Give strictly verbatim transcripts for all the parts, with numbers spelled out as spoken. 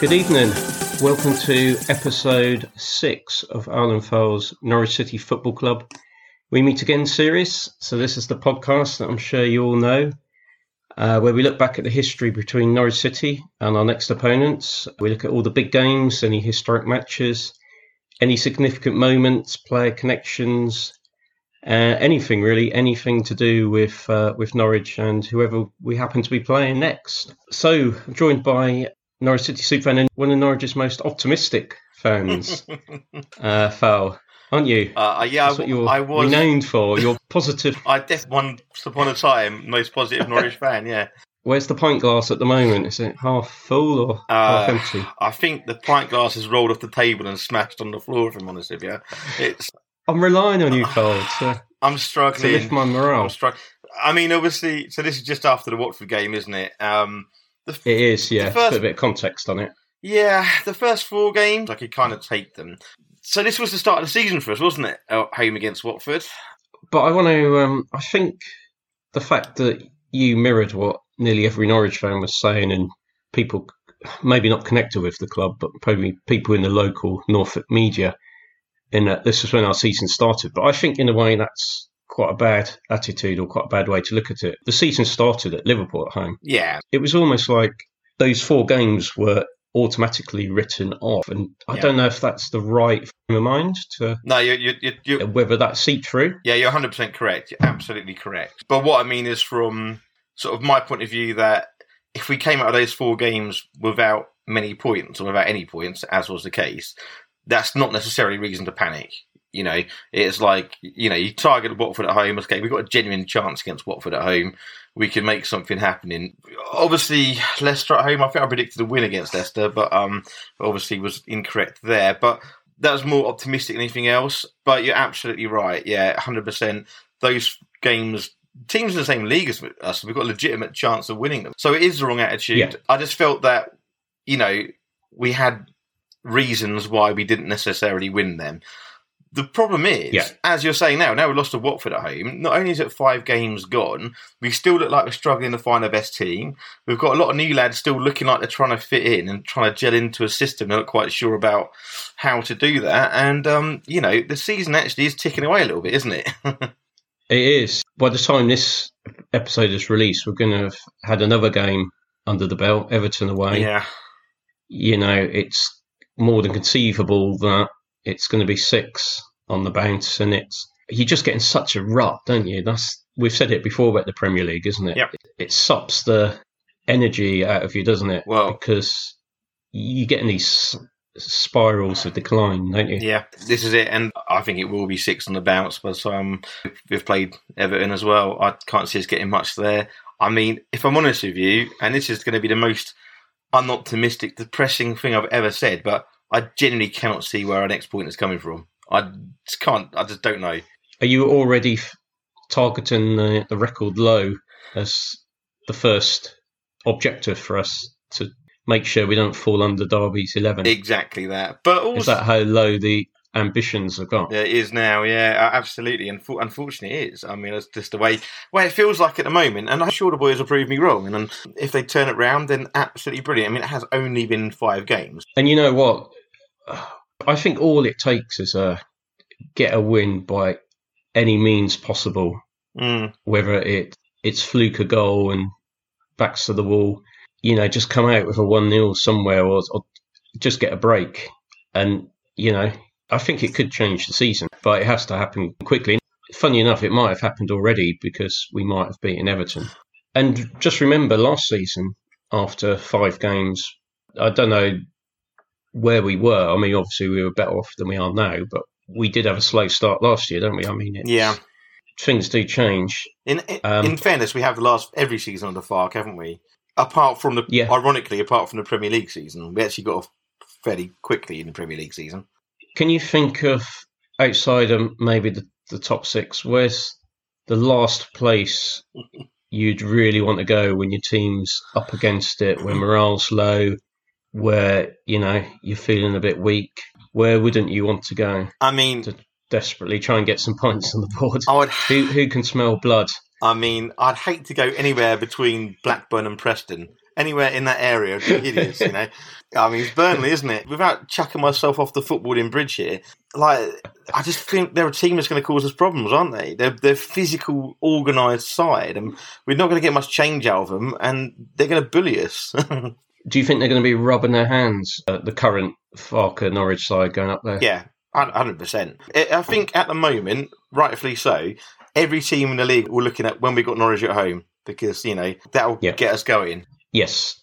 Good evening. Welcome to episode six of Arlen Foul's Norwich City Football Club We Meet Again series. So this is the podcast that I'm sure you all know, uh, where we look back at the history between Norwich City and our next opponents. We look at all the big games, any historic matches, any significant moments, player connections, uh, anything really, anything to do with uh, with Norwich and whoever we happen to be playing next. So I'm joined by Norwich City super fan and one of Norwich's most optimistic fans, uh, Foul, aren't you? Uh, yeah, That's I, what you're I was renowned for. You're positive. I def once upon a time most positive Norwich fan. Yeah. Where's the pint glass at the moment? Is it half full or uh, half empty? I think the pint glass has rolled off the table and smashed on the floor. If I'm honest with you, it's. I'm relying on you, Foul. To, I'm struggling. To lift my morale. I'm struck- I mean, obviously. So this is just after the Watford game, isn't it? Um, F- it is, yeah. First, put a bit of context on it. Yeah, the first four games, I could kind of take them. So this was the start of the season for us, wasn't it? At home against Watford. But I want to, um, I think the fact that you mirrored what nearly every Norwich fan was saying, and people maybe not connected with the club, but probably people in the local Norfolk media, in that this was when our season started. But I think in a way that's quite a bad attitude or quite a bad way to look at it. The season started at Liverpool at home. Yeah. It was almost like those four games were automatically written off. And I yeah. don't know if that's the right frame of mind to... No, you, you, you, you whether that's see-through. Yeah, you're one hundred percent correct. You're absolutely correct. But what I mean is from sort of my point of view that if we came out of those four games without many points or without any points, as was the case, that's not necessarily reason to panic. You know, it's like, you know, you target Watford at home. Okay, we've got a genuine chance against Watford at home. We can make something happen. In obviously Leicester at home, I think I predicted a win against Leicester, but um, obviously was incorrect there. But that was more optimistic than anything else. But you're absolutely right. Yeah, one hundred percent. Those games, teams in the same league as us, we've got a legitimate chance of winning them. So it is the wrong attitude. Yeah. I just felt that, you know, we had reasons why we didn't necessarily win them. The problem is, yeah. as you're saying now, now we've lost to Watford at home. Not only is it five games gone, we still look like we're struggling to find our best team. We've got a lot of new lads still looking like they're trying to fit in and trying to gel into a system. They're not quite sure about how to do that. And, um, you know, the season actually is ticking away a little bit, isn't it? It is. By the time this episode is released, we're going to have had another game under the belt, Everton away. Yeah. You know, it's more than conceivable that it's going to be six on the bounce, and it's you just get in such a rut, don't you? That's we've said it before about the Premier League, isn't it? Yep. It, it sups the energy out of you, doesn't it? Well, because you get in these spirals of decline, don't you? Yeah, this is it, and I think it will be six on the bounce. But um, we've played Everton as well. I can't see us getting much there. I mean, if I'm honest with you, and this is going to be the most unoptimistic, depressing thing I've ever said, but I genuinely cannot see where our next point is coming from. I just can't. I just don't know. Are you already f- targeting the, the record low as the first objective for us to make sure we don't fall under Derby's eleven? Exactly that. But also, is that how low the ambitions have got? It is now, yeah, absolutely. And unfortunately, it is. I mean, it's just the way, way it feels like at the moment. And I'm sure the boys will prove me wrong. And if they turn it round, then absolutely brilliant. I mean, it has only been five games. And you know what? I think all it takes is a get a win by any means possible, mm. whether it it's fluke a goal and backs to the wall, you know, just come out with a one nil somewhere or, or just get a break. And, you know, I think it could change the season, but it has to happen quickly. Funny enough, it might have happened already because we might have beaten Everton. And just remember last season, after five games, I don't know where we were. I mean, obviously we were better off than we are now, but we did have a slow start last year, don't we? I mean, it's, yeah, things do change. In in, um, in fairness, we have the last every season under Farke, haven't we? Apart from the yeah. ironically, apart from the Premier League season, we actually got off fairly quickly in the Premier League season. Can you think of outside of maybe the, the top six? Where's the last place you'd really want to go when your team's up against it, where morale's low, where, you know, you're feeling a bit weak? Where wouldn't you want to go? I mean, to desperately try and get some points on the board. I would, who, who can smell blood? I mean, I'd hate to go anywhere between Blackburn and Preston. anywhere in that area would be hideous, you know. I mean, it's Burnley, isn't it? Without chucking myself off the footballing bridge here, like, I just think they're a team that's going to cause us problems, aren't they? They're, they're physical, organised side, and we're not going to get much change out of them, and they're going to bully us. Do you think they're going to be rubbing their hands at the current Farke Norwich side going up there? Yeah, one hundred percent. I think at the moment, rightfully so, every team in the league we're looking at when we got Norwich at home, because, you know, that'll yeah. get us going. Yes.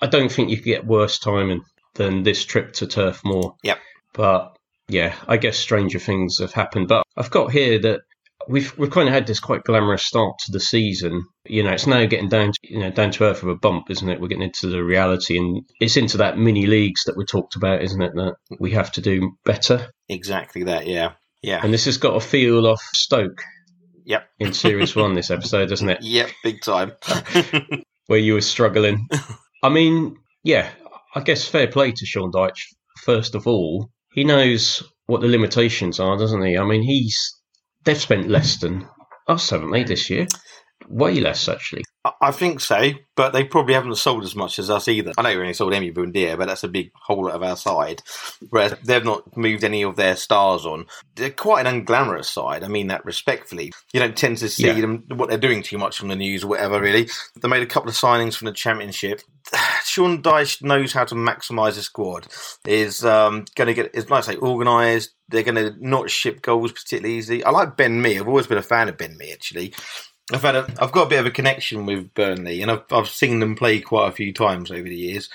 I don't think you could get worse timing than this trip to Turf Moor. Yep. But, yeah, I guess stranger things have happened. But I've got here that we've we've kind of had this quite glamorous start to the season. You know, it's now getting down to, you know, down to earth of a bump, isn't it? We're getting into the reality, and it's into that mini leagues that we talked about, isn't it? That we have to do better. Exactly that. Yeah, yeah. And this has got a feel of Stoke. Yep. In Series One, this episode, doesn't it? Yep, big time. Where you were struggling. I mean, yeah, I guess fair play to Sean Dyche. First of all, he knows what the limitations are, doesn't he? I mean, he's. They've spent less than us, haven't they, this year? Way less, actually. I think so, but they probably haven't sold as much as us either. I know we only sold Emi Buendia, but that's a big hole out of our side, whereas they've not moved any of their stars on. They're quite an unglamorous side, I mean that respectfully. You don't tend to see yeah. them, what they're doing too much from the news or whatever, really. They made a couple of signings from the Championship. Sean Dyche knows how to maximise a squad. Is um, going to get, is, like I say, organised. They're going to not ship goals particularly easily. I like Ben Mee. I've always been a fan of Ben Mee, actually. I've had a, I've got a bit of a connection with Burnley, and I've I've seen them play quite a few times over the years,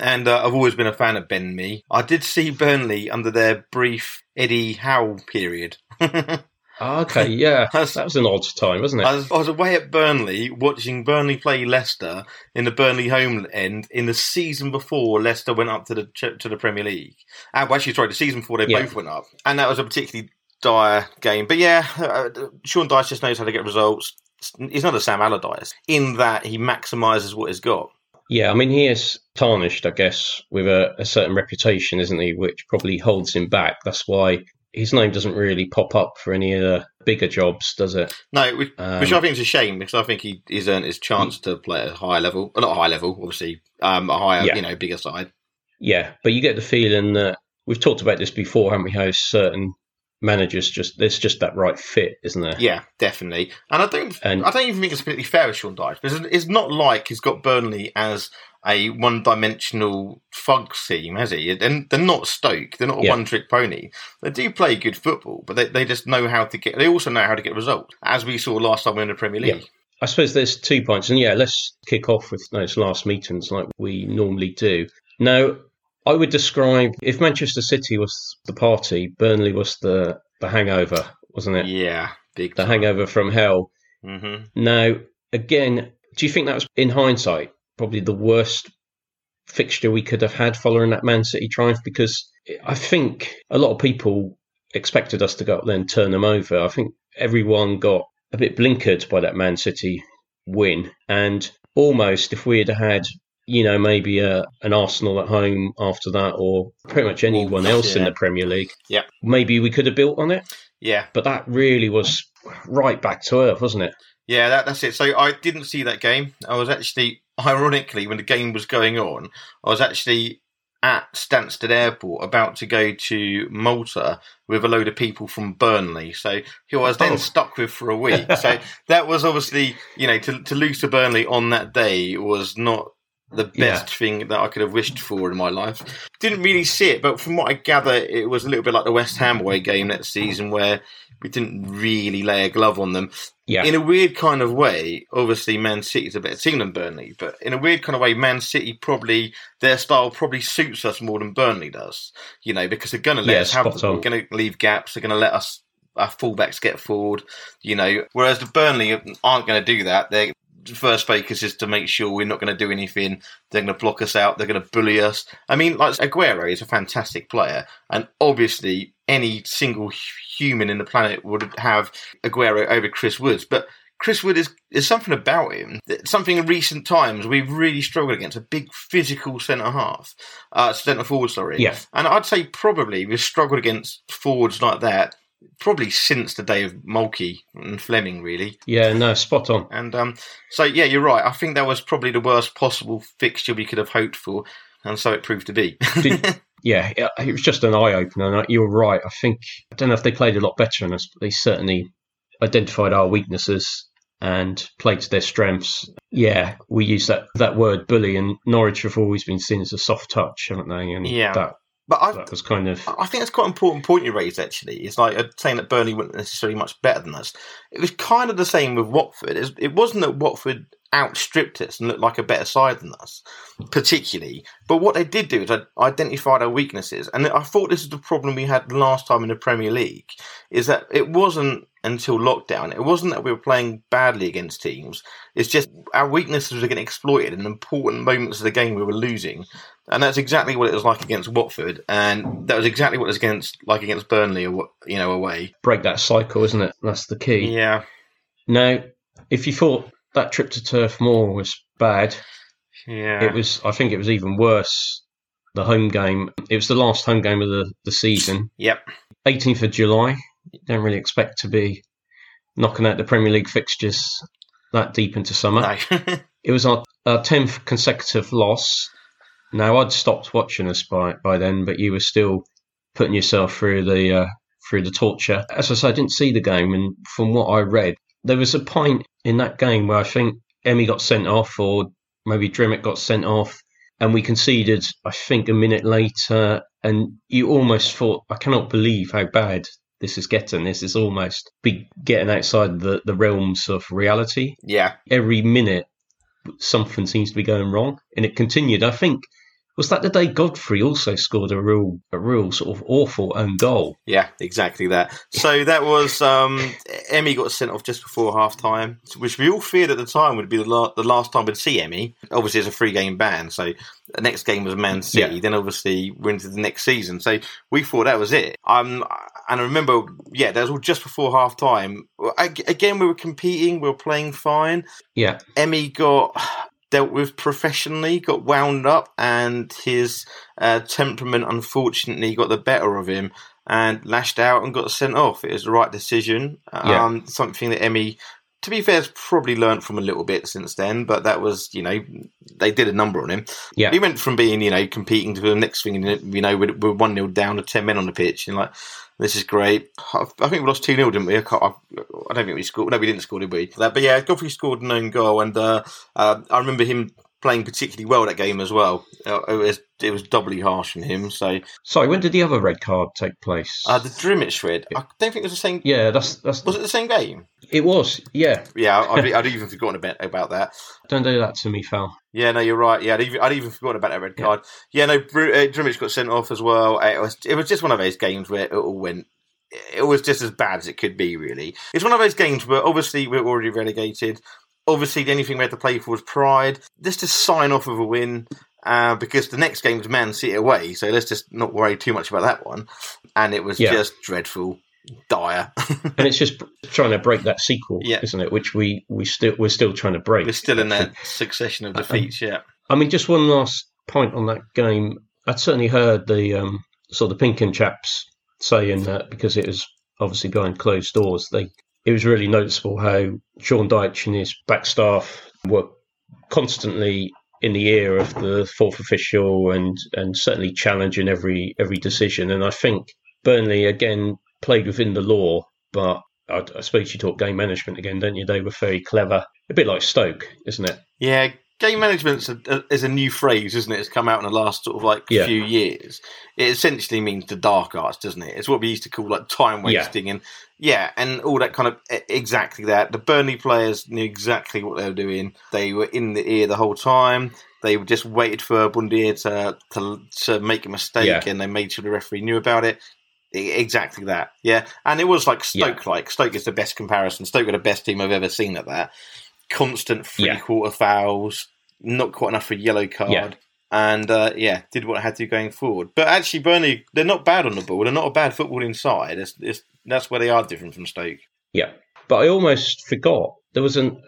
and uh, I've always been a fan of Ben Mee. I did see Burnley under their brief Eddie Howe period. Okay, yeah, was, that was an odd time, wasn't it? I was, I was away at Burnley watching Burnley play Leicester in the Burnley home end in the season before Leicester went up to the to the Premier League. And, well, actually, sorry, the season before they yeah. both went up, and that was a particularly dire game. But yeah, uh, Sean Dyche just knows how to get results. He's not a Sam Allardyce in that he maximises what he's got. Yeah, I mean, he is tarnished, I guess, with a, a certain reputation, isn't he, which probably holds him back. That's why his name doesn't really pop up for any of the bigger jobs, does it? No, which, um, which I think is a shame, because I think he, he's earned his chance to play at a higher level. Well, not a high level, obviously, um, a higher, yeah. you know, bigger side. Yeah, but you get the feeling that, we've talked about this before, haven't we, how certain managers just there's just that right fit, isn't there? Yeah, definitely. And I don't and, I don't even think it's completely fair with Sean Dyche. It's, it's not like he's got Burnley as a one-dimensional thug team, has he? And they're not Stoke. They're not a yeah. one-trick pony. They do play good football, but they, they just know how to get. They also know how to get results, as we saw last time we were in the Premier League. Yeah. I suppose there's two points, and yeah, let's kick off with those last meetings like we normally do. Now, I would describe, if Manchester City was the party, Burnley was the, the hangover, wasn't it? Yeah, big time. The hangover from hell. Mm-hmm. Now, again, do you think that was, in hindsight, probably the worst fixture we could have had following that Man City triumph? Because I think a lot of people expected us to go up there and turn them over. I think everyone got a bit blinkered by that Man City win. And almost, if we had had... you know, maybe uh, an Arsenal at home after that, or pretty much anyone oh, else yeah. in the Premier League. Yeah. Maybe we could have built on it. Yeah. But that really was right back to earth, wasn't it? Yeah, that, that's it. So I didn't see that game. I was actually, ironically, when the game was going on, I was actually at Stansted Airport about to go to Malta with a load of people from Burnley, so who I was then oh. stuck with for a week. So that was obviously, you know, to, to lose to Burnley on that day was not... the best yeah. thing that I could have wished for in my life. Didn't really see it, but from what I gather, it was a little bit like the West Ham away game that season where we didn't really lay a glove on them. Yeah. In a weird kind of way, obviously Man City's a better team than Burnley, but in a weird kind of way, Man City probably, their style probably suits us more than Burnley does, you know, because they're going to let yeah, us have them. They're going to leave gaps. They're going to let us, our fullbacks get forward, you know, whereas the Burnley aren't going to do that. They're first focus is to make sure we're not going to do anything. They're going to block us out. They're going to bully us. I mean, like Aguero is a fantastic player, and obviously any single human in the planet would have Aguero over Chris Wood. But Chris Wood is is something about him. Something in recent times we've really struggled against, a big physical centre half, uh, centre forward, sorry. Yeah. And I'd say probably we've struggled against forwards like that probably since the day of Mulkey and Fleming, really. Yeah, no, spot on. And um, so, yeah, you're right. I think that was probably the worst possible fixture we could have hoped for, and so it proved to be. Did, yeah, it was just an eye-opener. You're right. I think, I don't know if they played a lot better than us, but they certainly identified our weaknesses and played to their strengths. Yeah, we use that, that word bully, and Norwich have always been seen as a soft touch, haven't they? And yeah. That, But I, that was kind of... I think that's quite an important point you raised, actually. It's like saying that Burnley weren't necessarily much better than us. It was kind of the same with Watford. It wasn't that Watford outstripped us and looked like a better side than us, particularly. But what they did do is identified our weaknesses. And I thought this is the problem we had last time in the Premier League, is that it wasn't until lockdown. It wasn't that we were playing badly against teams. It's just our weaknesses were getting exploited in important moments of the game we were losing. And that's exactly what it was like against Watford, and that was exactly what it was against, like against Burnley, or you know, away. Break that cycle, isn't it? That's the key. Yeah. Now, if you thought that trip to Turf Moor was bad, yeah, it was. I think it was even worse. The home game. It was the last home game of the, the season. Yep. eighteenth of July. You don't really expect to be knocking out the Premier League fixtures that deep into summer. No. It was our, our tenth consecutive loss. Now, I'd stopped watching us by, by then, but you were still putting yourself through the uh, through the torture. As I said, I didn't see the game, and from what I read, there was a point in that game where I think Emmy got sent off, or maybe Drimmick got sent off, and we conceded, I think, a minute later, and you almost thought, I cannot believe how bad this is getting. This is almost be getting outside the, the realms of reality. Yeah. Every minute, something seems to be going wrong, and it continued. I think, was that the day Godfrey also scored a real, a real sort of awful own goal? Yeah, exactly that. So that was, um, Emmy got sent off just before half-time, which we all feared at the time would be the, la- the last time we'd see Emmy. Obviously, it's a three-game ban, so the next game was Man City. Yeah. Then, obviously, we're into the next season. So we thought that was it. Um, and I remember, yeah, that was all just before half-time. I- again, we were competing. We were playing fine. Yeah. Emmy got... dealt with professionally, got wound up, and his uh, temperament, unfortunately, got the better of him and lashed out and got sent off. It was the right decision. Yeah. Um, something that Emmy, to be fair, has probably learned from a little bit since then, but that was, you know, they did a number on him. Yeah. He went from being, you know, competing to the next thing, you know, we're, we're one nil down to ten men on the pitch, and like, this is great. I think we lost two nil, didn't we? I, I, I don't think we scored. No, we didn't score, did we? But yeah, Godfrey scored an own goal, and uh, uh, I remember him playing particularly well that game as well. Uh, it, was, it was doubly harsh on him. So, sorry, when did the other red card take place? Uh, the Drimmitt red. I don't think it was the same. Yeah, that's that's. Was it the same game? It was. Yeah. Yeah, I'd, I'd even forgotten a bit about that. Don't do that to me, Phil. Yeah, no, you're right. Yeah, I'd even, I'd even forgotten about that red card. Yeah, yeah no, Br- uh, Drimmitt got sent off as well. It was, it was just one of those games where it all went. It was just as bad as it could be, really. It's one of those games where obviously we're already relegated. Obviously, the only thing we had to play for was pride. Let's just sign off of a win uh, because the next game was Man City away, so let's just not worry too much about that one. And it was yeah. just dreadful. Dire. And it's just trying to break that sequel, yeah. isn't it? Which we, we still, we're still trying to break. We're still in that succession of defeats, um, yeah. I mean, just one last point on that game. I'd certainly heard the um, sort of Pinkham chaps saying that because it was obviously behind closed doors. They It was really noticeable how Sean Dyche and his back staff were constantly in the ear of the fourth official and, and certainly challenging every every decision. And I think Burnley, again, played within the law, but I, I suppose you talk game management again, don't you? They were very clever. A bit like Stoke, isn't it? Yeah, game management is a new phrase, isn't it? It's come out in the last sort of like yeah. few years. It essentially means the dark arts, doesn't it? It's what we used to call like time wasting yeah. and yeah, and all that kind of exactly that. The Burnley players knew exactly what they were doing. They were in the ear the whole time. They just waited for Bundia to to, to make a mistake, yeah. and they made sure the referee knew about it. Exactly that, yeah. And it was like Stoke, yeah. like Stoke is the best comparison. Stoke were the best team I've ever seen at that. Constant three-quarter yeah. fouls, not quite enough for a yellow card, yeah. and uh, yeah, did what I had to going forward. But actually, Burnley, they're not bad on the ball. They're not a bad football inside. It's, it's, that's where they are different from Stoke. Yeah, but I almost forgot there was an,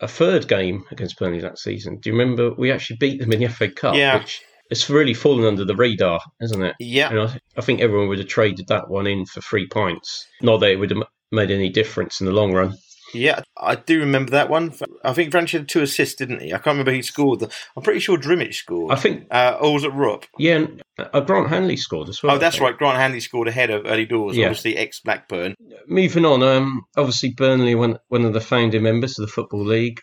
a third game against Burnley that season. Do you remember we actually beat them in the F A Cup? Yeah. Which it's really fallen under the radar, hasn't it? Yeah. And I, I think everyone would have traded that one in for three points. Not that it would have made any difference in the long run. Yeah, I do remember that one. I think Vranch had two assists, didn't he? I can't remember who scored. The, I'm pretty sure Drimmitch scored. I think... Uh, or was it Rupp? Yeah, and uh, Grant Hanley scored as well. Oh, that's right. Grant Hanley scored ahead of early doors, yeah. Obviously ex-Blackburn. Moving on, um, obviously Burnley, one, one of the founding members of the Football League.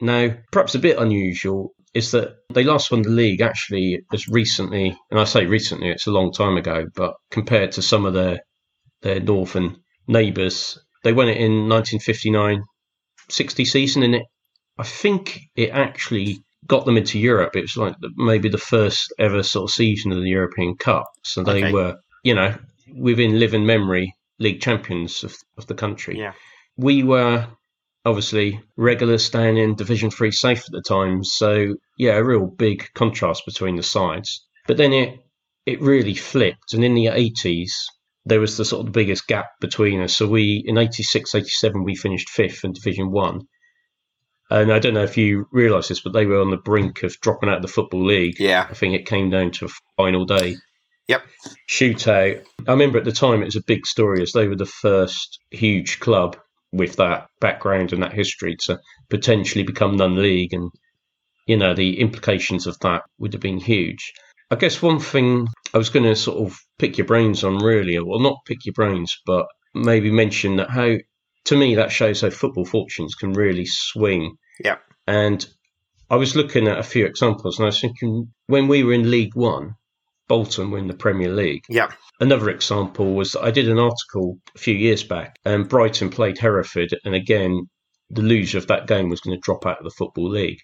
Now, perhaps a bit unusual is that they last won the league actually as recently, and I say recently, it's a long time ago, but compared to some of their, their northern neighbours... They won it in nineteen fifty-nine sixty season, and it, I think it actually got them into Europe. It was like the, maybe the first ever sort of season of the European Cup. So they okay. were, you know, within living memory, league champions of, of the country. Yeah. We were obviously regulars staying in Division three safe at the time. So, yeah, a real big contrast between the sides. But then it, it really flipped, and in the eighties... there was the sort of biggest gap between us. So we, in eighty-six eighty-seven, we finished fifth in Division One. And I don't know if you realise this, but they were on the brink of dropping out of the Football League. Yeah. I think it came down to a final day. Yep. Shootout. I remember at the time it was a big story as they were the first huge club with that background and that history to potentially become non-league. And, you know, the implications of that would have been huge. I guess one thing I was going to sort of pick your brains on really, well, not pick your brains, but maybe mention that how, to me, that shows how football fortunes can really swing. Yeah. And I was looking at a few examples and I was thinking when we were in League One, Bolton were in the Premier League. Yeah. Another example was that I did an article a few years back and Brighton played Hereford. And again, the loser of that game was going to drop out of the Football League.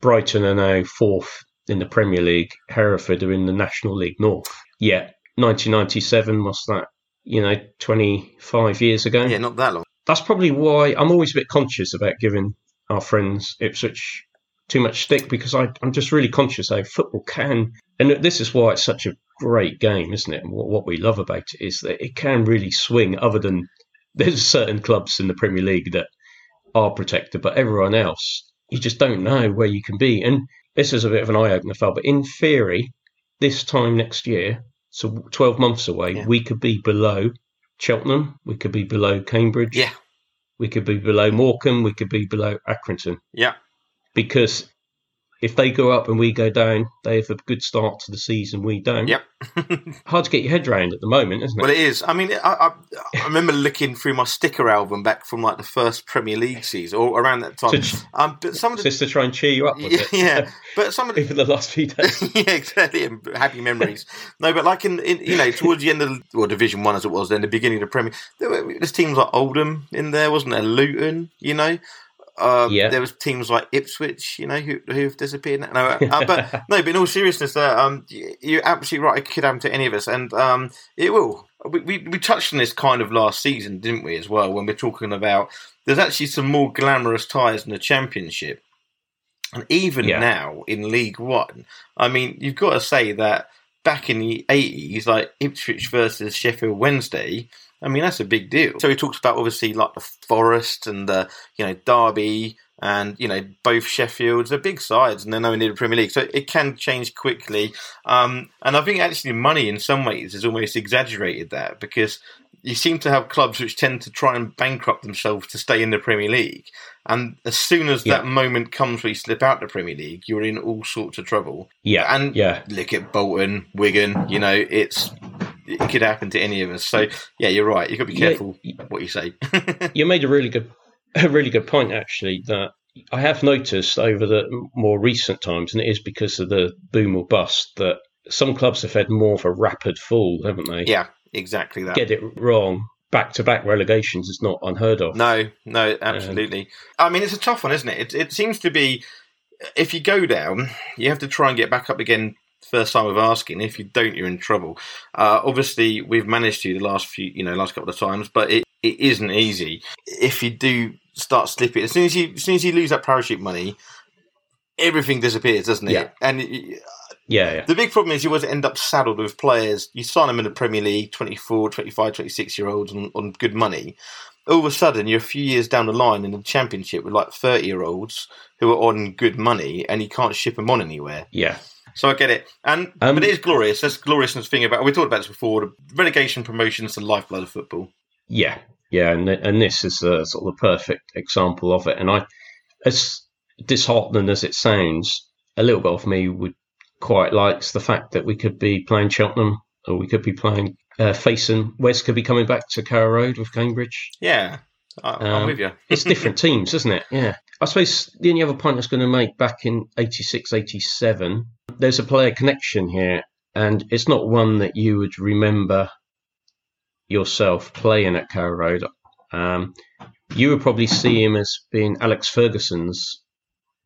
Brighton are now fourth in the Premier League, Hereford are in the National League North. Yeah, nineteen ninety-seven, what's that? You know, twenty-five years ago? Yeah, not that long. That's probably why I'm always a bit conscious about giving our friends Ipswich too much stick, because I, I'm just really conscious how football can... And this is why it's such a great game, isn't it? And what, what we love about it is that it can really swing, other than there's certain clubs in the Premier League that are protected, but everyone else, you just don't know where you can be. And... this is a bit of an eye-opener, Phil, but in theory, this time next year, so twelve months away, yeah. we could be below Cheltenham, we could be below Cambridge, yeah. we could be below Morecambe, we could be below Accrington. Yeah. Because if they go up and we go down, they have a good start to the season, we don't. Yep. Hard to get your head around at the moment, isn't it? Well, it is. I mean, I, I, I remember looking through my sticker album back from like the first Premier League season, or around that time. To, um, but some of the, just to try and cheer you up with yeah, it. Yeah. But some of the, Even the last few days. Yeah, exactly. And happy memories. No, but like in, in, you know, towards the end of, well, Division One as it was then, the beginning of the Premier, there were there's teams like Oldham in there, wasn't there? Luton, you know? Um, yeah. There was teams like Ipswich, you know, who who have disappeared. No, uh, but no. But in all seriousness, uh, um, you're absolutely right. It could happen to any of us, and um, it will. We, we we touched on this kind of last season, didn't we? As well, when we're talking about there's actually some more glamorous ties in the Championship, and even yeah. now in League One, I mean, you've got to say that back in the eighties, like Ipswich versus Sheffield Wednesday. I mean, that's a big deal. So he talks about, obviously, like the Forest and, the, you know, Derby and, you know, both Sheffields. They're big sides and they're nowhere near the Premier League. So it can change quickly. Um, and I think actually money in some ways has almost exaggerated that, because you seem to have clubs which tend to try and bankrupt themselves to stay in the Premier League. And as soon as yeah. that moment comes where you slip out the Premier League, you're in all sorts of trouble. Yeah, and yeah. look at Bolton, Wigan, you know, it's... it could happen to any of us. So, yeah, you're right. You've got to be careful yeah, what you say. You made a really good a really good point, actually, that I have noticed over the more recent times, and it is because of the boom or bust, that some clubs have had more of a rapid fall, haven't they? Yeah, exactly that. Get it wrong. Back-to-back relegations is not unheard of. No, no, absolutely. Um, I mean, it's a tough one, isn't it? it? It seems to be, if you go down, you have to try and get back up again first time of asking. If you don't, you're in trouble. Uh, obviously, we've managed to the last few, you know, last couple of times, but it, it isn't easy. If you do start slipping, as soon as you as soon as you lose that parachute money, everything disappears, doesn't it? Yeah. And it, yeah, yeah, the big problem is you always end up saddled with players. You sign them in the Premier League, twenty-four, twenty-five, twenty-six year olds on, on good money. All of a sudden, you're a few years down the line in the Championship with like thirty year olds who are on good money, and you can't ship them on anywhere. Yeah. So I get it. And um, but it is glorious. That's the gloriousness thing about, we talked about this before, relegation, promotion is the lifeblood of football. Yeah, yeah, and and this is a, sort of the perfect example of it. And I, as disheartening as it sounds, a little bit of me would quite likes the fact that we could be playing Cheltenham, or we could be playing uh, facing Wes, could be coming back to Carrow Road with Cambridge. Yeah, I, um, I'm with you. It's different teams, isn't it? Yeah. I suppose the only other point I was going to make, back in eighty-six eighty-seven, there's a player connection here, and it's not one that you would remember yourself playing at Carrow Road. Um, you would probably see him as being Alex Ferguson's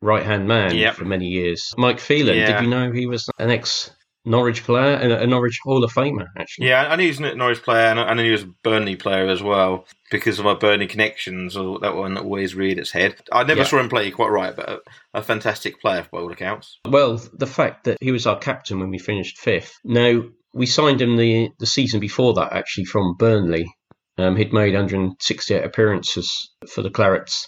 right-hand man yep. for many years. Mike Phelan, yeah. Did you know he was an ex-Norwich player and a Norwich Hall of Famer, actually? Yeah, I knew he was a Norwich player, and I knew he was a Burnley player as well, because of my Burnley connections, or that one always reared its head. I never yeah. saw him play, quite right, but a, a fantastic player by all accounts. Well, the fact that he was our captain when we finished fifth. Now, we signed him the, the season before that, actually, from Burnley. Um, he'd made one hundred sixty-eight appearances for the Clarets,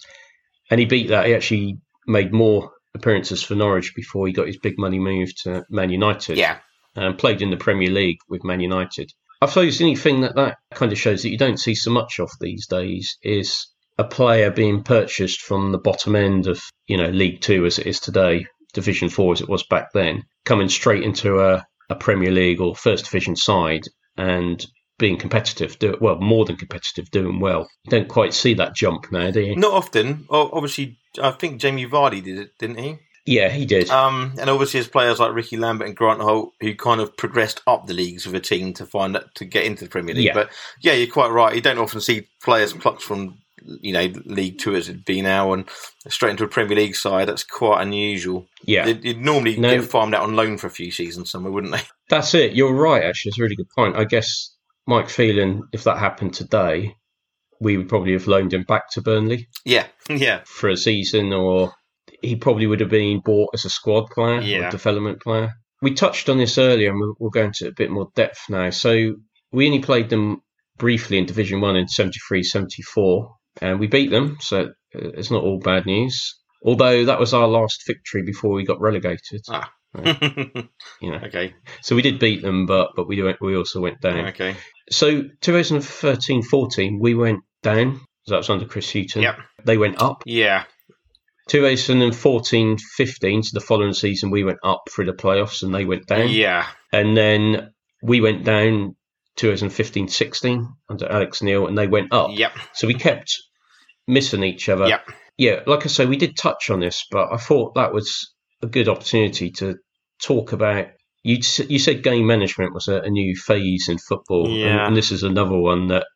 and he beat that. He actually made more appearances for Norwich before he got his big money move to Man United. Yeah. And played in the Premier League with Man United. I suppose the only thing that that kind of shows that you don't see so much of these days is a player being purchased from the bottom end of, you know, League Two as it is today, Division Four as it was back then, coming straight into a, a Premier League or First Division side and being competitive, do well, more than competitive, doing well. You don't quite see that jump now, do you? Not often. Obviously, I think Jamie Vardy did it, didn't he? Yeah, he did. Um, and obviously, there's players like Ricky Lambert and Grant Holt who kind of progressed up the leagues with a team to find that, to get into the Premier League. Yeah. But yeah, you're quite right. You don't often see players plucked from, you know, League Two as it'd be now and straight into a Premier League side. That's quite unusual. Yeah, you'd, you'd normally no. get farmed out on loan for a few seasons somewhere, wouldn't they? That's it. You're right. Actually, it's a really good point. I guess Mike Phelan, if that happened today, we would probably have loaned him back to Burnley. Yeah, yeah, for a season, or he probably would have been bought as a squad player, yeah. or a development player. We touched on this earlier, and we'll, we'll go into a bit more depth now. So we only played them briefly in Division One in seventy-three seventy-four, and we beat them. So it's not all bad news. Although that was our last victory before we got relegated. Ah. Right. You know. Okay. So we did beat them, but but we went, we also went down. Okay. So twenty thirteen fourteen, we went down. So that was under Chris Hughton. Yep. They went up. Yeah. twenty fourteen fifteen, so the following season, we went up through the playoffs and they went down. Yeah. And then we went down twenty fifteen sixteen under Alex Neil and they went up. Yep. So we kept missing each other. Yep. Yeah. Like I say, we did touch on this, but I thought that was a good opportunity to talk about. You you said game management was a, a new phase in football, yeah. and, and this is another one that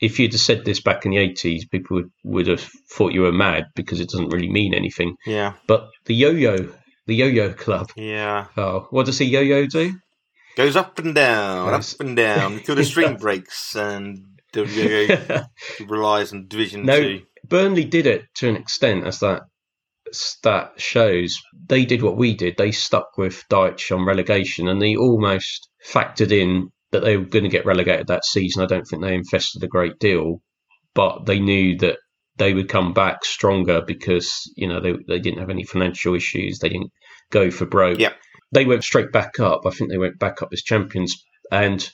if you'd have said this back in the eighties, people would, would have thought you were mad because it doesn't really mean anything. Yeah. But the yo-yo, the yo-yo club. Yeah. Oh, what does a yo-yo do? Goes up and down, Goes. up and down until the string breaks and the yo-yo relies on Division no, Two. Burnley did it to an extent, as that stat shows. They did what we did. They stuck with Dyche on relegation, and they almost factored in that they were going to get relegated that season. I don't think they invested a great deal, but they knew that they would come back stronger because, you know, they they didn't have any financial issues. They didn't go for broke. Yep. They went straight back up. I think they went back up as champions, and,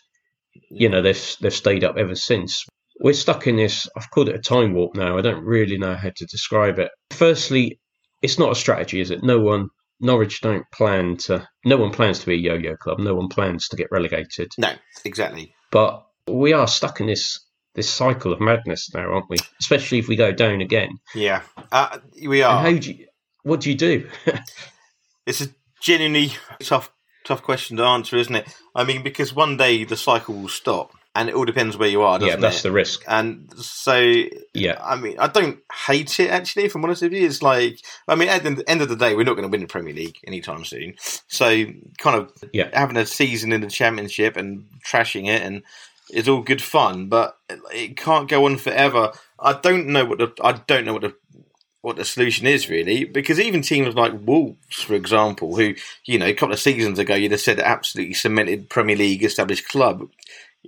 you know, they've they've stayed up ever since. We're stuck in this, I've called it a time warp now. I don't really know how to describe it. Firstly, it's not a strategy, is it? No one, Norwich don't plan to, no one plans to be a yo-yo club. No one plans to get relegated. No, exactly. But we are stuck in this this cycle of madness now, aren't we? Especially if we go down again. Yeah, uh, we are. And how do you, what do you do? It's a genuinely tough, tough question to answer, isn't it? I mean, because one day the cycle will stop. And it all depends where you are, doesn't it? Yeah, that's it? the risk. And so, yeah, I mean, I don't hate it, actually, if I'm honest with you. It's like, I mean, at the end of the day, we're not going to win the Premier League anytime soon. So kind of yeah. having a season in the Championship and trashing it, and it's all good fun, but it can't go on forever. I don't know what the, I don't know what the, what the solution is, really, because even teams like Wolves, for example, who, you know, a couple of seasons ago, you'd have said absolutely cemented Premier League established club.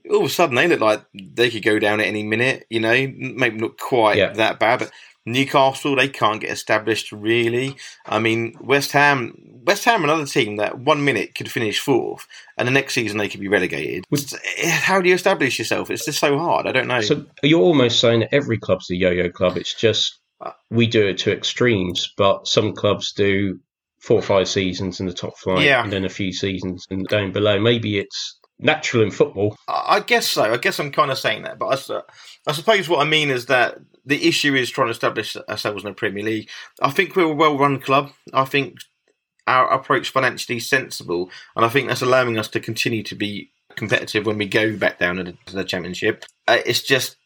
All of a sudden, they look like they could go down at any minute, you know, maybe not quite yeah. that bad. But Newcastle, they can't get established, really. I mean, West Ham, West Ham, another team that one minute could finish fourth and the next season they could be relegated. How do you establish yourself? It's just so hard. I don't know. So you're almost saying that every club's a yo-yo club. It's just we do it to extremes, but some clubs do four or five seasons in the top flight yeah. and then a few seasons and down below. Maybe it's natural in football. I guess so. I guess I'm kind of saying that, but I, I suppose what I mean is that the issue is trying to establish ourselves in the Premier League. I think we're a well-run club. I think our approach financially sensible, and I think that's allowing us to continue to be competitive when we go back down to the Championship. Uh, it's just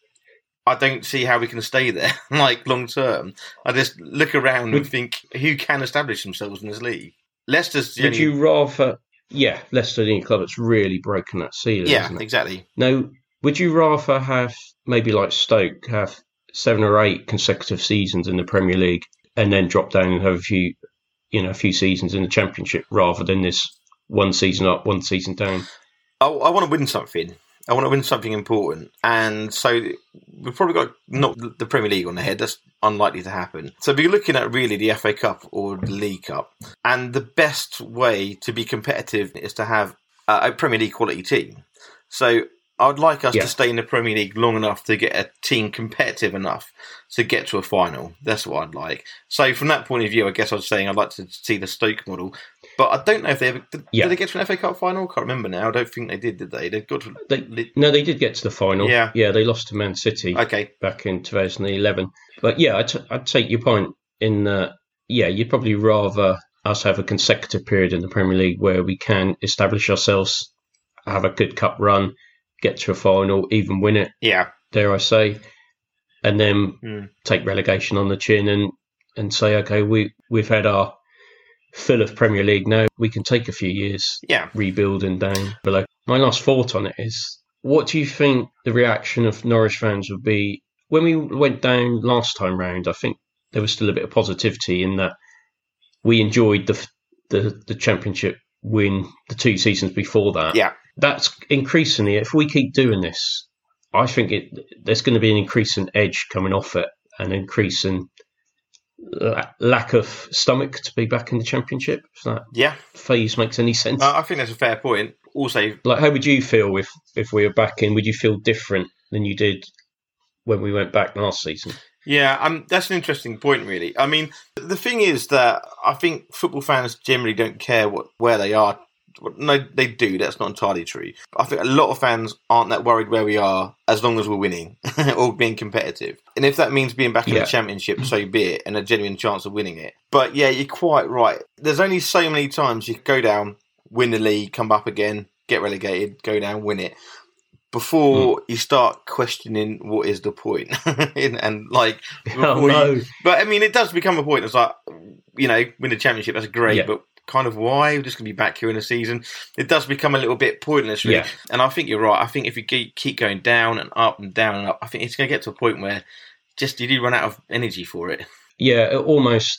I don't see how we can stay there, like, long term. I just look around would, and think, who can establish themselves in this league? Leicester's the Would only... you rather... Yeah, Leicester, the only club that's really broken that ceiling, yeah, isn't it? Exactly. No, would you rather have, maybe like Stoke, have seven or eight consecutive seasons in the Premier League and then drop down and have a few, you know, a few seasons in the Championship rather than this one season up, one season down? I, I want to win something. I want to win something important. And so we've probably got not the Premier League on the head. That's unlikely to happen. So we're looking at really the F A Cup or the League Cup. And the best way to be competitive is to have a Premier League quality team. So I'd like us yeah. to stay in the Premier League long enough to get a team competitive enough to get to a final. That's what I'd like. So from that point of view, I guess I was saying I'd like to see the Stoke model. But I don't know if they ever... Did, yeah. did they get to an F A Cup final? I can't remember now. I don't think they did, did they? They've got to... They, no, they did get to the final. Yeah. Yeah, they lost to Man City okay. back in twenty eleven. But yeah, I'd, I'd take your point in that, yeah, you'd probably rather us have a consecutive period in the Premier League where we can establish ourselves, have a good cup run, get to a final, even win it, yeah. dare I say, and then mm. take relegation on the chin and, and say, okay, we, we've had our... full of Premier League now, we can take a few years yeah. rebuilding down below. My last thought on it is, what do you think the reaction of Norwich fans would be? When we went down last time round, I think there was still a bit of positivity in that we enjoyed the the, the Championship win the two seasons before that. Yeah. That's increasingly, if we keep doing this, I think it, there's going to be an increasing edge coming off it, an increasing lack of stomach to be back in the Championship, if that yeah. phase makes any sense. Uh, I think that's a fair point. Also, like, how would you feel if, if we were back in? Would you feel different than you did when we went back last season? Yeah, um, that's an interesting point, really. I mean, the thing is that I think football fans generally don't care what where they are. No, they do. That's not entirely true. I think a lot of fans aren't that worried where we are as long as we're winning or being competitive. And if that means being back in yeah. the Championship, so be it, and a genuine chance of winning it. But yeah, you're quite right. There's only so many times you go down, win the league, come up again, get relegated, go down, win it, before mm. you start questioning what is the point. and, and like, oh, no. you, but I mean, it does become a point. It's like, you know, win the Championship, that's great, yeah. but kind of why we're just going to be back here in a season. It does become a little bit pointless, really. Yeah. And I think you're right. I think if you keep going down and up and down and up, I think it's going to get to a point where just you do run out of energy for it. Yeah, almost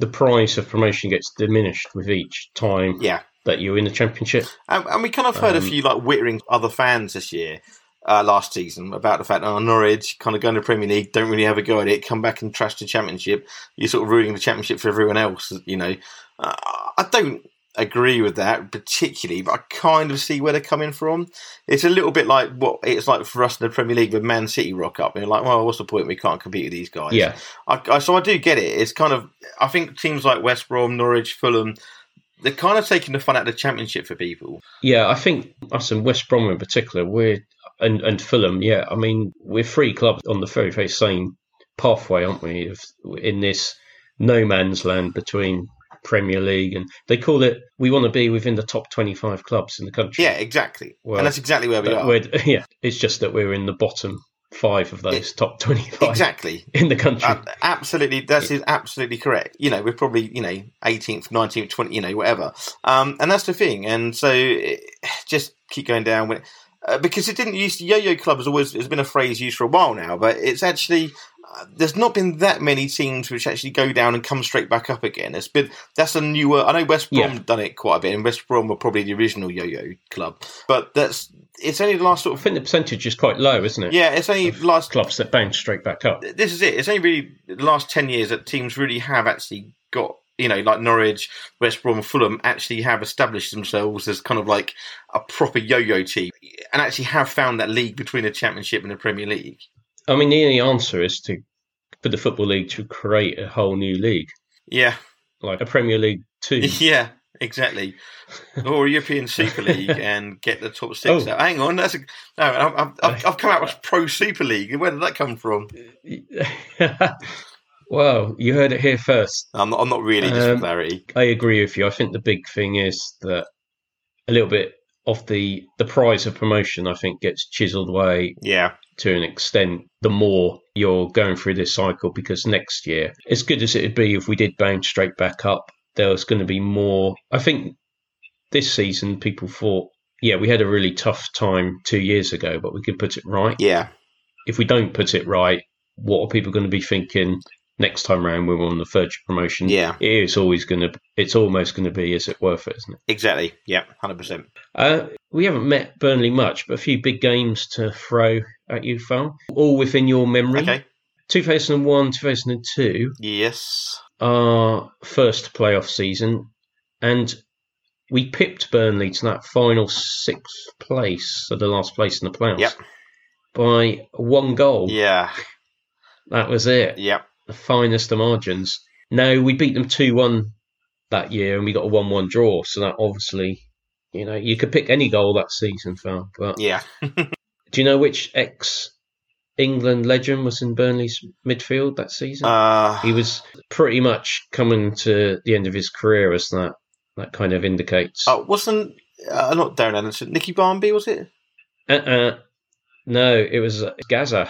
the price of promotion gets diminished with each time yeah. that you're in the Championship. And, and we kind of heard um, a few like whittering other fans this year, uh, last season, about the fact that oh, Norwich kind of going to Premier League, don't really have a go at it, come back and trash the Championship. You're sort of ruining the Championship for everyone else, you know. Uh, I don't agree with that particularly, but I kind of see where they're coming from. It's a little bit like what it's like for us in the Premier League with Man City rock up. And you're like, well, what's the point? We can't compete with these guys. Yeah. I, I, so I do get it. It's kind of, I think teams like West Brom, Norwich, Fulham, they're kind of taking the fun out of the Championship for people. Yeah, I think us and West Brom in particular, we're and, and Fulham, yeah. I mean, we're three clubs on the very, very same pathway, aren't we? If, in this no man's land between Premier League, and they call it, we want to be within the top twenty-five clubs in the country. Yeah, exactly. Well, and that's exactly where we are. Yeah, it's just that we're in the bottom five of those it, top twenty-five exactly in the country. Uh, absolutely, that is absolutely correct. You know, we're probably, you know, eighteenth, nineteenth, twentieth, you know, whatever. Um, and that's the thing. And so it, just keep going down with it. Uh, because it didn't used to, yo-yo club has always has been a phrase used for a while now, but it's actually, uh, there's not been that many teams which actually go down and come straight back up again. It's been, that's a newer, I know West Brom yeah. done it quite a bit, and West Brom were probably the original yo-yo club, but that's, it's only the last sort of... I think the percentage is quite low, isn't it? Yeah, it's only the last... clubs that bounce straight back up. This is it. It's only really the last ten years that teams really have actually got you know, like Norwich, West Brom, Fulham actually have established themselves as kind of like a proper yo-yo team and actually have found that league between the Championship and the Premier League? I mean, the only answer is to for the Football League to create a whole new league. Yeah. Like a Premier League two. Yeah, exactly. Or a European Super League and get the top six oh. out. Hang on, that's a, no, I've, I've, I've come out with Pro Super League. Where did that come from? Well, you heard it here first. I'm not, I'm not really, just um, for clarity. I agree with you. I think the big thing is that a little bit of the, the prize of promotion, I think, gets chiselled away yeah. to an extent the more you're going through this cycle, because next year, as good as it would be if we did bounce straight back up, there's going to be more. I think this season people thought, yeah, we had a really tough time two years ago, but we could put it right. Yeah. If we don't put it right, what are people going to be thinking? Next time round, we're on the verge of promotion. Yeah, it is always going to. It's almost going to be. Is it worth it? Isn't it? Exactly. Yeah, hundred uh, percent. We haven't met Burnley much, but a few big games to throw at you, Phil. All within your memory. Okay. Two thousand and one, two thousand and two. Yes. Our first playoff season, and we pipped Burnley to that final sixth place, so the last place in the playoffs. Yep. By one goal. Yeah. That was it. Yep. The finest of margins. No, we beat them two one that year and we got a one one draw. So that obviously, you know, you could pick any goal that season, Phil. But yeah. Do you know which ex-England legend was in Burnley's midfield that season? Uh, he was pretty much coming to the end of his career, as that, that kind of indicates. Oh, wasn't, uh, not Darren Anderson, Nicky Barmby, was it? Uh-uh. No, it was Gaza.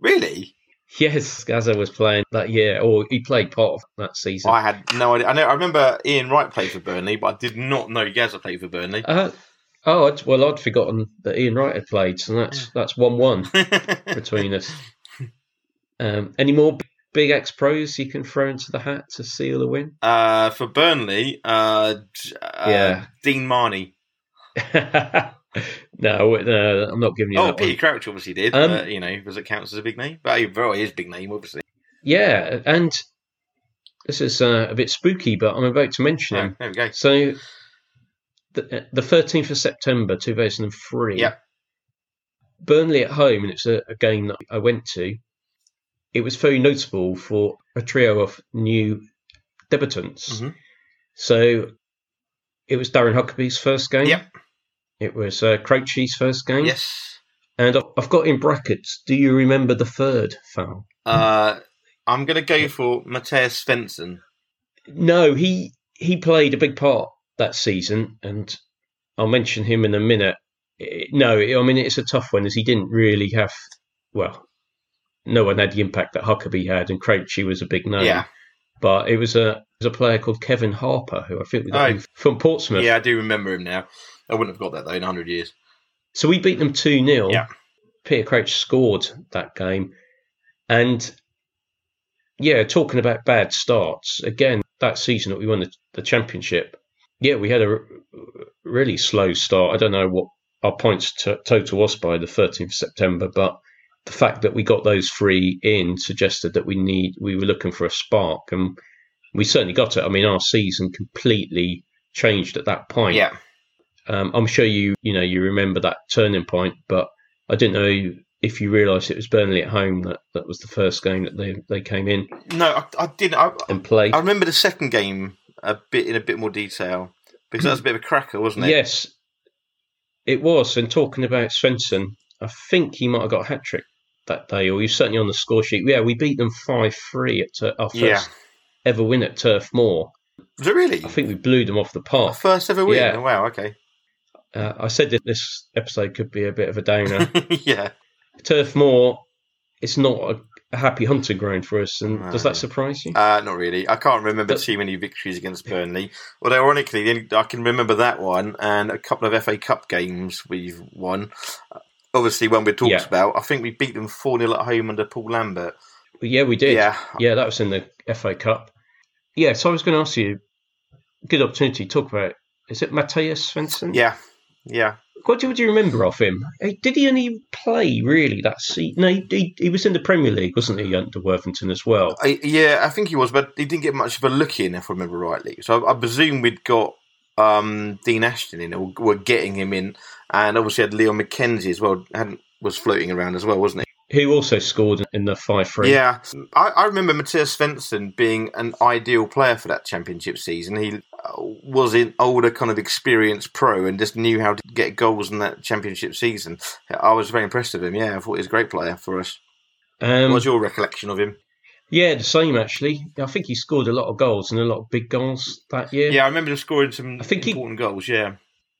Really? Yes, Gaza was playing that year, or he played part of that season. I had no idea. I know. I remember Ian Wright played for Burnley, but I did not know Gaza played for Burnley. Uh, oh, I'd, well, I'd forgotten that Ian Wright had played, so that's that's one one between us. Um, any more big, big ex-pros you can throw into the hat to seal the win? Uh, for Burnley, uh, uh, yeah. Dean Marnie. No, no, I'm not giving you. Oh, that Peter one. Crouch obviously did. Um, but, you know, because it counts as a big name. But he really is a big name, obviously. Yeah, and this is uh, a bit spooky, but I'm about to mention him. Oh, there we go. So, the, the thirteenth of September, two thousand three. Yeah. Burnley at home, and it's a, a game that I went to. It was very notable for a trio of new debutants. Mm-hmm. So, it was Darren Huckerby's first game. Yep. Yeah. It was uh, Crouchie's first game. Yes. And I've got in brackets, do you remember the third foul? Uh, I'm going to go for Matthias Svensson. No, he he played a big part that season, and I'll mention him in a minute. It, no, it, I mean, it's a tough one, as he didn't really have, well, no one had the impact that Huckabee had, and Crouchie was a big name. Yeah. But it was a, it was a player called Kevin Harper, who I think we got oh, from Portsmouth. Yeah, I do remember him now. I wouldn't have got that, though, in one hundred years. So we beat them two nil. Yeah. Peter Crouch scored that game. And, yeah, talking about bad starts, again, that season that we won the, the championship, yeah, we had a r- really slow start. I don't know what our points t- total was by the thirteenth of September, but the fact that we got those three in suggested that we need we were looking for a spark, and we certainly got it. I mean, our season completely changed at that point. Yeah. Um, I'm sure you you know you remember that turning point, but I didn't know if you realised it was Burnley at home that, that was the first game that they, they came in. No, I, I didn't. I, and played. I remember the second game a bit in a bit more detail, because that was a bit of a cracker, wasn't it? Yes, it was. And talking about Svensson, I think he might have got a hat trick that day, or he was certainly on the score sheet. Yeah, we beat them five three at uh, our first yeah. ever win at Turf Moor. Was it really? I think we blew them off the park. Our first ever win. Yeah. Oh, wow. Okay. Uh, I said that this episode could be a bit of a downer. Yeah. Turf Moor, it's not a, a happy hunting ground for us. And no. Does that surprise you? Uh, not really. I can't remember that, too many victories against Burnley. Although, ironically, I can remember that one and a couple of F A Cup games we've won. Obviously, one we talked yeah. about. I think we beat them four nil at home under Paul Lambert. Yeah, we did. Yeah. Yeah, that was in the F A Cup. Yeah, so I was going to ask you, good opportunity to talk about, is it Matthias Svensson? Yeah. Yeah, what do you remember of him? Did he only play, really, that season? No, he, he, he was in the Premier League, wasn't he, under Worthington as well? I, yeah, I think he was, but he didn't get much of a look in, if I remember rightly. So I, I presume we'd got um, Dean Ashton in, or were getting him in, and obviously had Leon McKenzie as well, hadn't, was floating around as well, wasn't he? Who also scored in the five three. Yeah, I, I remember Matthias Svensson being an ideal player for that Championship season. He was an older kind of experienced pro and just knew how to get goals in that Championship season. I was very impressed with him, yeah. I thought he was a great player for us. Um, What's your recollection of him? Yeah, the same, actually. I think he scored a lot of goals and a lot of big goals that year. Yeah, I remember him scoring some I think important he, goals, yeah.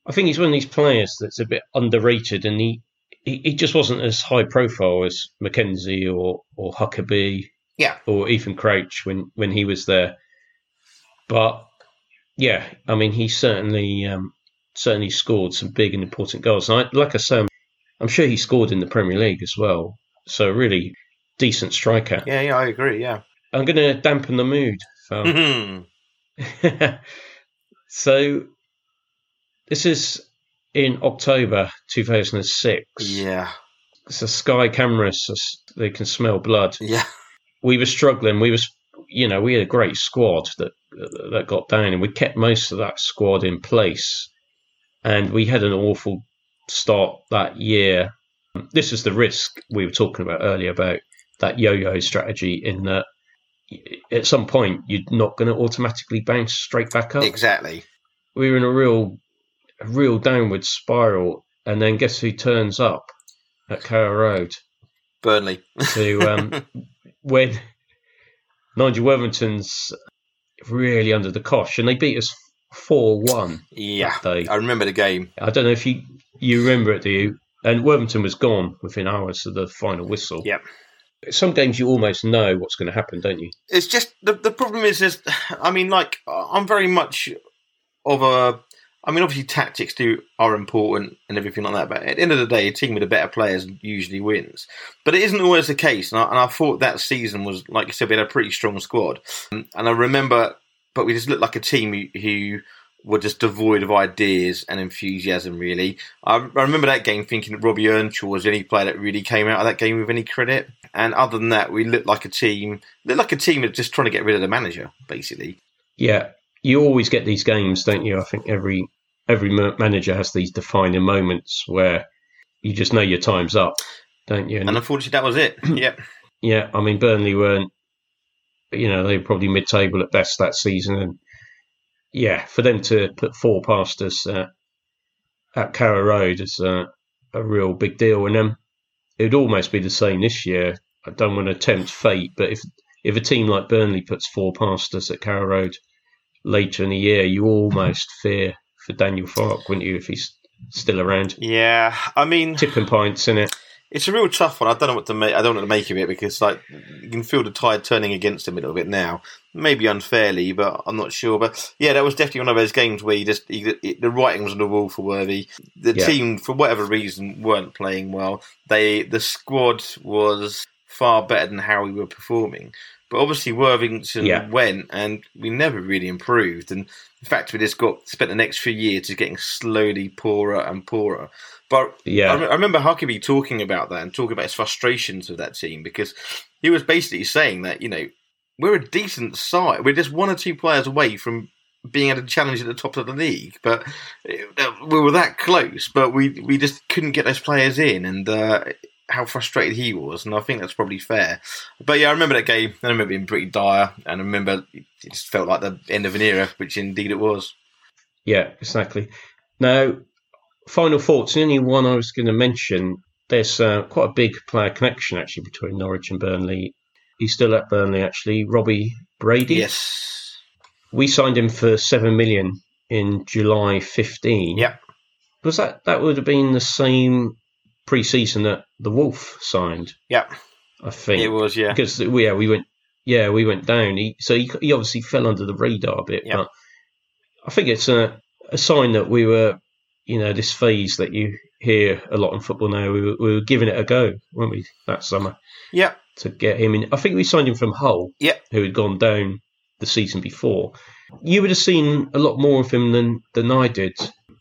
I think he's one of these players that's a bit underrated, and he, he, he just wasn't as high profile as McKenzie or, or Huckerby yeah. or Ethan Crouch when, when he was there. But... yeah, I mean, he certainly um, certainly scored some big and important goals. And I, like I say, I'm sure he scored in the Premier League as well. So really decent striker. Yeah, yeah, I agree, yeah. I'm going to dampen the mood. Mm-hmm. So this is in October two thousand six. Yeah. It's a Sky camera, so they can smell blood. Yeah. We were struggling. We were, you know, we had a great squad that, that got down, and we kept most of that squad in place, and we had an awful start that year. This is the risk we were talking about earlier about that yo-yo strategy, in that at some point you're not going to automatically bounce straight back up. Exactly. We were in a real a real downward spiral, and then guess who turns up at Carrow Road? Burnley. To um, when Nigel Worthington's really under the cosh, and they beat us four one. Yeah, I remember the game. I don't know if you, you remember it, do you? And Worthington was gone within hours of the final whistle. Yep. Some games you almost know what's going to happen, don't you? It's just, the, the problem is, is, I mean, like, I'm very much of a, I mean, obviously tactics do are important and everything like that, but at the end of the day, a team with the better players usually wins. But it isn't always the case, and I, and I thought that season was, like you said, we had a pretty strong squad. And, and I remember, but we just looked like a team who, who were just devoid of ideas and enthusiasm, really. I, I remember that game thinking that Robbie Earnshaw was the only player that really came out of that game with any credit. And other than that, we looked like a team, looked like a team that's just trying to get rid of the manager, basically. Yeah. You always get these games, don't you? I think every every manager has these defining moments where you just know your time's up, don't you? And, and unfortunately, that was it. Yeah. Yeah, I mean, Burnley weren't, you know, they were probably mid-table at best that season. And yeah, for them to put four past us uh, at Carrow Road is uh, a real big deal. And um, it would almost be the same this year. I don't want to tempt fate, but if if a team like Burnley puts four past us at Carrow Road later in the year, you almost fear for Daniel Farke, wouldn't you, if he's still around? Yeah, I mean, tipping points, innit? It's a real tough one. I don't know what to make. I don't know what to make of it, because, like, you can feel the tide turning against him a little bit now, maybe unfairly, but I'm not sure. But yeah, that was definitely one of those games where you just you, it, the writing was on the wall for Worthy. The yeah. team, for whatever reason, weren't playing well. They the squad was far better than how we were performing. But obviously Worthington yeah. went, and we never really improved. And in fact, we just got spent the next few years just getting slowly poorer and poorer. But yeah. I, I remember Huckerby talking about that and talking about his frustrations with that team, because he was basically saying that, you know, we're a decent side. We're just one or two players away from being able to challenge at the top of the league. But we were that close, but we, we just couldn't get those players in. And uh how frustrated he was, and I think that's probably fair. But yeah, I remember that game. I remember it being pretty dire, and I remember it just felt like the end of an era, which indeed it was. Yeah, exactly. Now, final thoughts. The only one I was going to mention, there's uh, quite a big player connection, actually, between Norwich and Burnley. He's still at Burnley, actually. Robbie Brady. Yes. We signed him for seven million pounds in July fifteen. Yeah. Was that, that would have been the same pre-season that the Wolf signed. Yeah, I think it was. Yeah, because yeah, we went. Yeah, we went down. He, so he, he obviously fell under the radar a bit. Yeah. But I think it's a, a sign that we were, you know, this phase that you hear a lot in football now. We were, we were giving it a go, weren't we, that summer? Yeah. To get him in, I think we signed him from Hull. Yeah. Who had gone down the season before. You would have seen a lot more of him than than I did.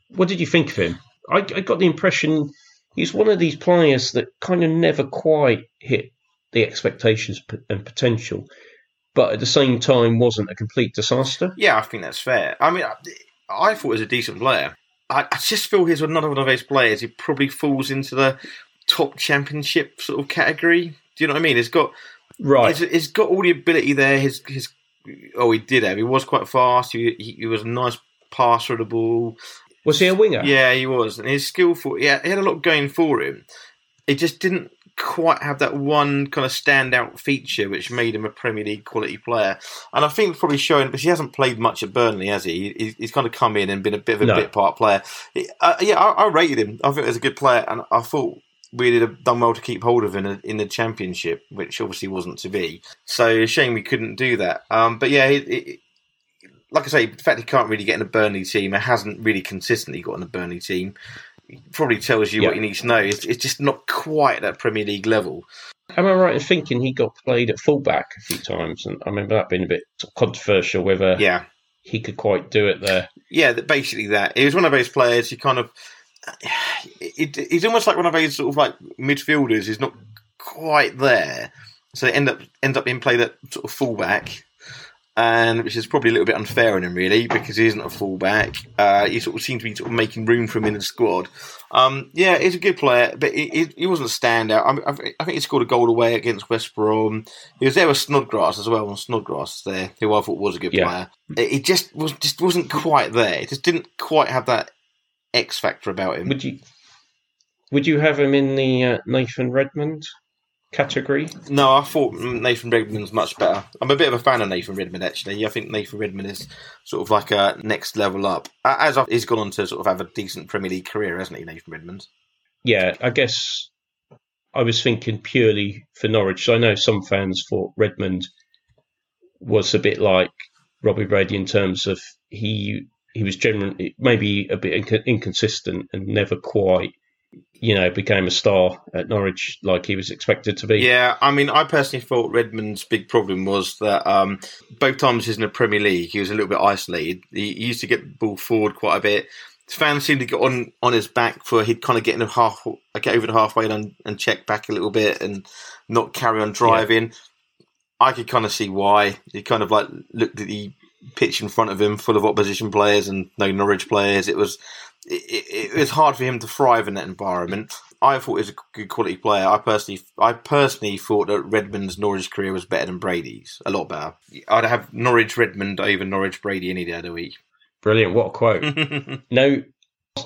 What did you think of him? I, I got the impression he's one of these players that kind of never quite hit the expectations and potential, but at the same time wasn't a complete disaster. Yeah, I think that's fair. I mean, I, I thought he was a decent player. I, I just feel he's another one of those players who probably falls into the top championship sort of category. Do you know what I mean? He's got right. He's, he's got all the ability there. His his oh, he did have. He was quite fast. He he, he was a nice passer of the ball. Was he a winger? Yeah, he was, and his skillful. Yeah, he had a lot going for him. He just didn't quite have that one kind of standout feature which made him a Premier League quality player. And I think probably showing, because he hasn't played much at Burnley, has he? He's, he's kind of come in and been a bit of a no. bit part player. He, uh, yeah, I, I rated him. I think he was a good player, and I thought we did have done well to keep hold of him in, a, in the Championship, which obviously wasn't to be. So, shame we couldn't do that. Um, but yeah, it, it, like I say, the fact he can't really get in a Burnley team, and hasn't really consistently got in a Burnley team, probably tells you yeah. what you need to know. It's, it's just not quite at Premier League level. Am I right in thinking he got played at fullback a few times? And I remember that being a bit controversial whether yeah. he could quite do it there. Yeah, basically that. He was one of those players who kind of... It, it, he's almost like one of those sort of like midfielders who's not quite there, so they end up end up being played at sort of fullback, and which is probably a little bit unfair on him really, because he isn't a fullback. Uh, he sort of seems to be sort of making room for him in the squad. Um, yeah, he's a good player, but he, he, he wasn't a standout. I, mean, I, I think he scored a goal away against West Brom. He was there with Snodgrass as well, and Snodgrass there, who I thought was a good yeah. player. He just was just wasn't quite there. He just didn't quite have that X factor about him. Would you would you have him in the uh, Nathan Redmond category? No, I thought Nathan Redmond's much better. I'm a bit of a fan of Nathan Redmond actually. I think Nathan Redmond is sort of like a next level up. As I've, he's gone on to sort of have a decent Premier League career, hasn't he, Nathan Redmond? Yeah, I guess I was thinking purely for Norwich. So I know some fans thought Redmond was a bit like Robbie Brady in terms of he. He was generally maybe a bit inc- inconsistent and never quite, you know, became a star at Norwich like he was expected to be. Yeah, I mean, I personally thought Redmond's big problem was that um, both times he's in the Premier League, he was a little bit isolated. He, he used to get the ball forward quite a bit. His fans seemed to get on, on his back for he'd kind of get in a half, get over the halfway line and check back a little bit and not carry on driving. Yeah. I could kind of see why. He kind of like looked at the pitch in front of him full of opposition players and no Norwich players. It was it, it was hard for him to thrive in that environment. I thought he was a good quality player. I personally I personally thought that Redmond's Norwich career was better than Brady's, a lot better. I'd have Norwich Redmond over Norwich Brady any day of the week. Brilliant, what a quote. No,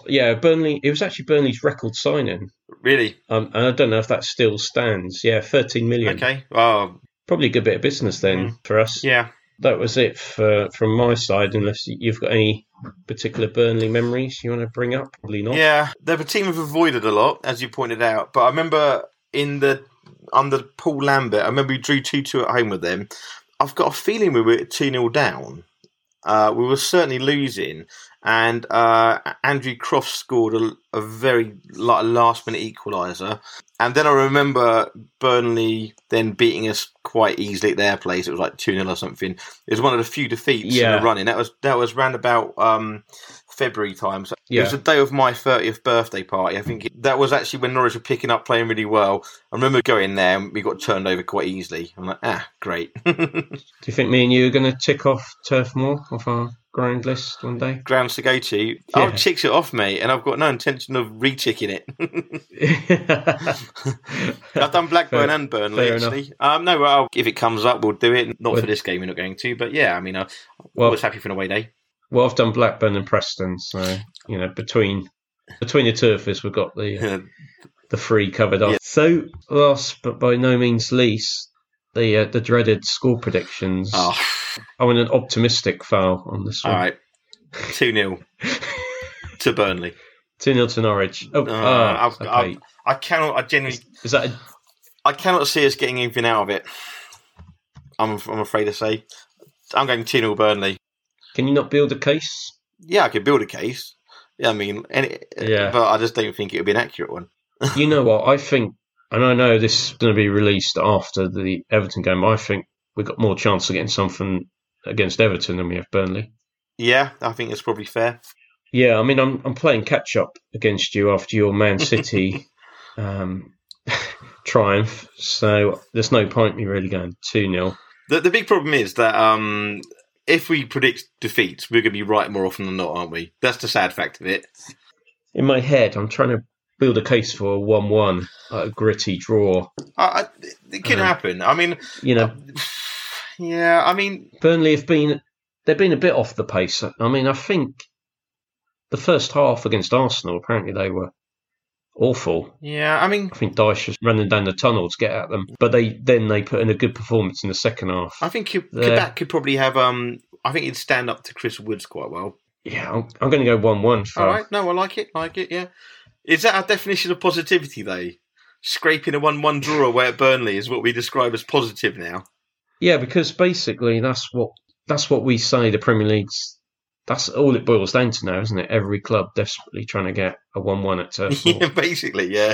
yeah, Burnley, it was actually Burnley's record signing. Really? Um, and I don't know if that still stands. Yeah, thirteen million. Okay, well... Probably a good bit of business then mm. for us. Yeah. That was it for, from my side, unless you've got any particular Burnley memories you want to bring up. Probably not. Yeah, they're a team we've avoided a lot, as you pointed out. But I remember in the under Paul Lambert, I remember we drew two two at home with them. I've got a feeling we were two nil down. Uh, we were certainly losing. And uh, Andrew Croft scored a, a very like, last-minute equaliser. And then I remember Burnley then beating us quite easily at their place. It was like two nil or something. It was one of the few defeats yeah. in the running. That was that was round about um, February time. So yeah. It was the day of my thirtieth birthday party. I think it, that was actually when Norwich were picking up, playing really well. I remember going there and we got turned over quite easily. I'm like, ah, great. Do you think me and you are going to tick off Turf Moor off our... ground list one day? Grounds to go to. Yeah. I'll tick it off, mate, and I've got no intention of reticking it. I've done Blackburn fair, and Burnley, actually. Um, no, well, if it comes up, we'll do it. Not well, for this game, we're not going to, but yeah, I mean, I'm well, always happy for an away day. Well, I've done Blackburn and Preston, so, you know, between between the two of us, we've got the, uh, the three covered off. Yeah. So, last but by no means least, the uh, the dreaded score predictions. Oh. I want an optimistic foul on this one. All right. two nil to Burnley. two nil to Norwich. Oh, no, ah, I've, okay. I've, I cannot, I genuinely... Is, is that a... I cannot see us getting anything out of it. I'm I'm afraid to say. I'm going two nil Burnley. Can you not build a case? Yeah, I could build a case. Yeah, I mean, any, yeah. but I just don't think it would be an accurate one. You know what? I think, and I know this is going to be released after the Everton game, I think we've got more chance of getting something against Everton than we have Burnley. Yeah, I think it's probably fair. Yeah, I mean, I'm I'm playing catch up against you after your Man City um, triumph, so there's no point me really going two nil. The the big problem is that um, if we predict defeats, we're going to be right more often than not, aren't we? That's the sad fact of it. In my head, I'm trying to build a case for a one one, a gritty draw. Uh, it can um, happen. I mean, you know, uh, yeah. I mean, Burnley have been they've been a bit off the pace. I mean, I think the first half against Arsenal, apparently they were awful. Yeah, I mean, I think Dyche was running down the tunnel to get at them, but they then they put in a good performance in the second half. I think Quebec They're, could probably have. Um, I think he'd stand up to Chris Wood quite well. Yeah, I'm, I'm going to go one one. For... All right, no, I like it, like it, yeah. Is that our definition of positivity, though? Scraping a one one draw away at Burnley is what we describe as positive now. Yeah, because basically that's what that's what we say the Premier League's... That's all it boils down to now, isn't it? Every club desperately trying to get a one one at Turf Moor. Yeah, basically, yeah.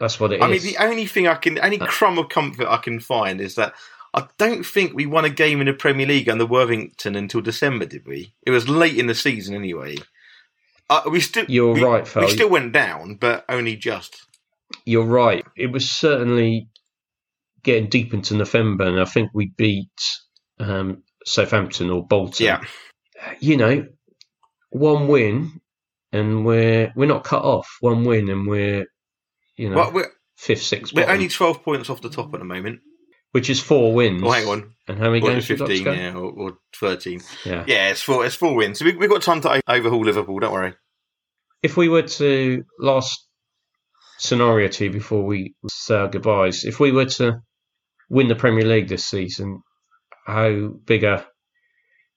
That's what it I is. I mean, the only thing I can... Any crumb of comfort I can find is that I don't think we won a game in the Premier League under Worthington until December, did we? It was late in the season anyway. Uh, we still, You're we, right, Phil. We still went down, but only just. You're right. It was certainly getting deep into November, and I think we beat um, Southampton or Bolton. Yeah. You know, one win and we're we're not cut off. One win and we're, you know, well, we're, fifth, sixth. We're bottom. Only twelve points off the top at the moment. Which is four wins. Oh, hang on. And how many games? fifteen, yeah, or, or thirteen. Yeah, yeah, it's four. It's four wins. So we, we've got time to overhaul Liverpool. Don't worry. If we were to last scenario two before we say our goodbyes, if we were to win the Premier League this season, how big a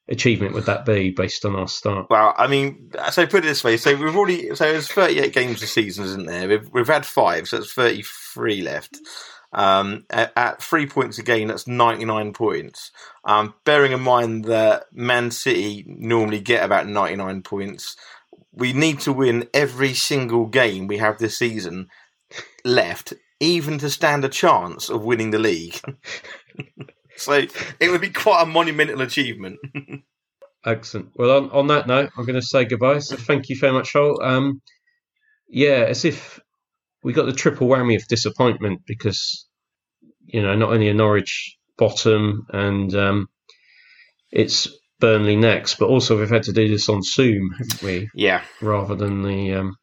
achievement would that be based on our start? Well, I mean, so put it this way: so we've already so there's thirty-eight games this season, isn't there? We've we've had five, so it's thirty-three left. Um, at, at three points a game, that's ninety-nine points. Um, bearing in mind that Man City normally get about ninety-nine points, we need to win every single game we have this season left, even to stand a chance of winning the league. So it would be quite a monumental achievement. Excellent. Well, on, on that note, I'm going to say goodbye. So thank you very much, Joel. Um, yeah, as if... We got the triple whammy of disappointment because, you know, not only a Norwich bottom and um, it's Burnley next, but also we've had to do this on Zoom, haven't we? Yeah. Rather than the um,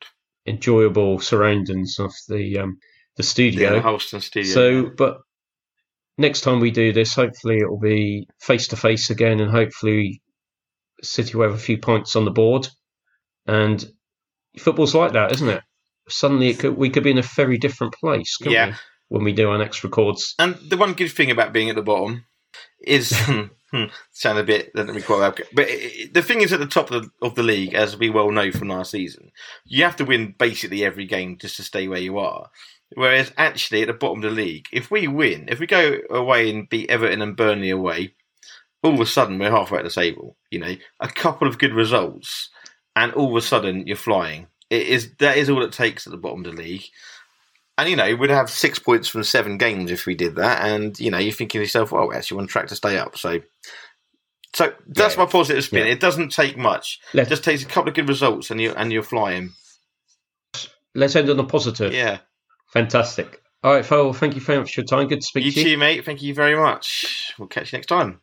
enjoyable surroundings of the um, the studio. Yeah, the Holston studio. So, but next time we do this, hopefully it will be face to face again, and hopefully City will have a few points on the board. And football's like that, isn't it? Suddenly, it could, we could be in a very different place, couldn't yeah. we, when we do our next records. And the one good thing about being at the bottom is, sound a bit, doesn't be quite well, but it, the thing is at the top of the, of the league, as we well know from last season, you have to win basically every game just to stay where you are. Whereas actually at the bottom of the league, if we win, if we go away and beat Everton and Burnley away, all of a sudden we're halfway at the table. You know, a couple of good results, and all of a sudden you're flying. It is that is all it takes at the bottom of the league, and you know we'd have six points from seven games if we did that. And you know you're thinking to yourself, "Well, we're actually on track to stay up." So, so that's yeah. my positive spin. Yeah. It doesn't take much; Let's, it just takes a couple of good results, and you and you're flying. Let's end on a positive. Yeah, fantastic. All right, Phil. Thank you very much for your time. Good to speak you to you, you, mate. Thank you very much. We'll catch you next time.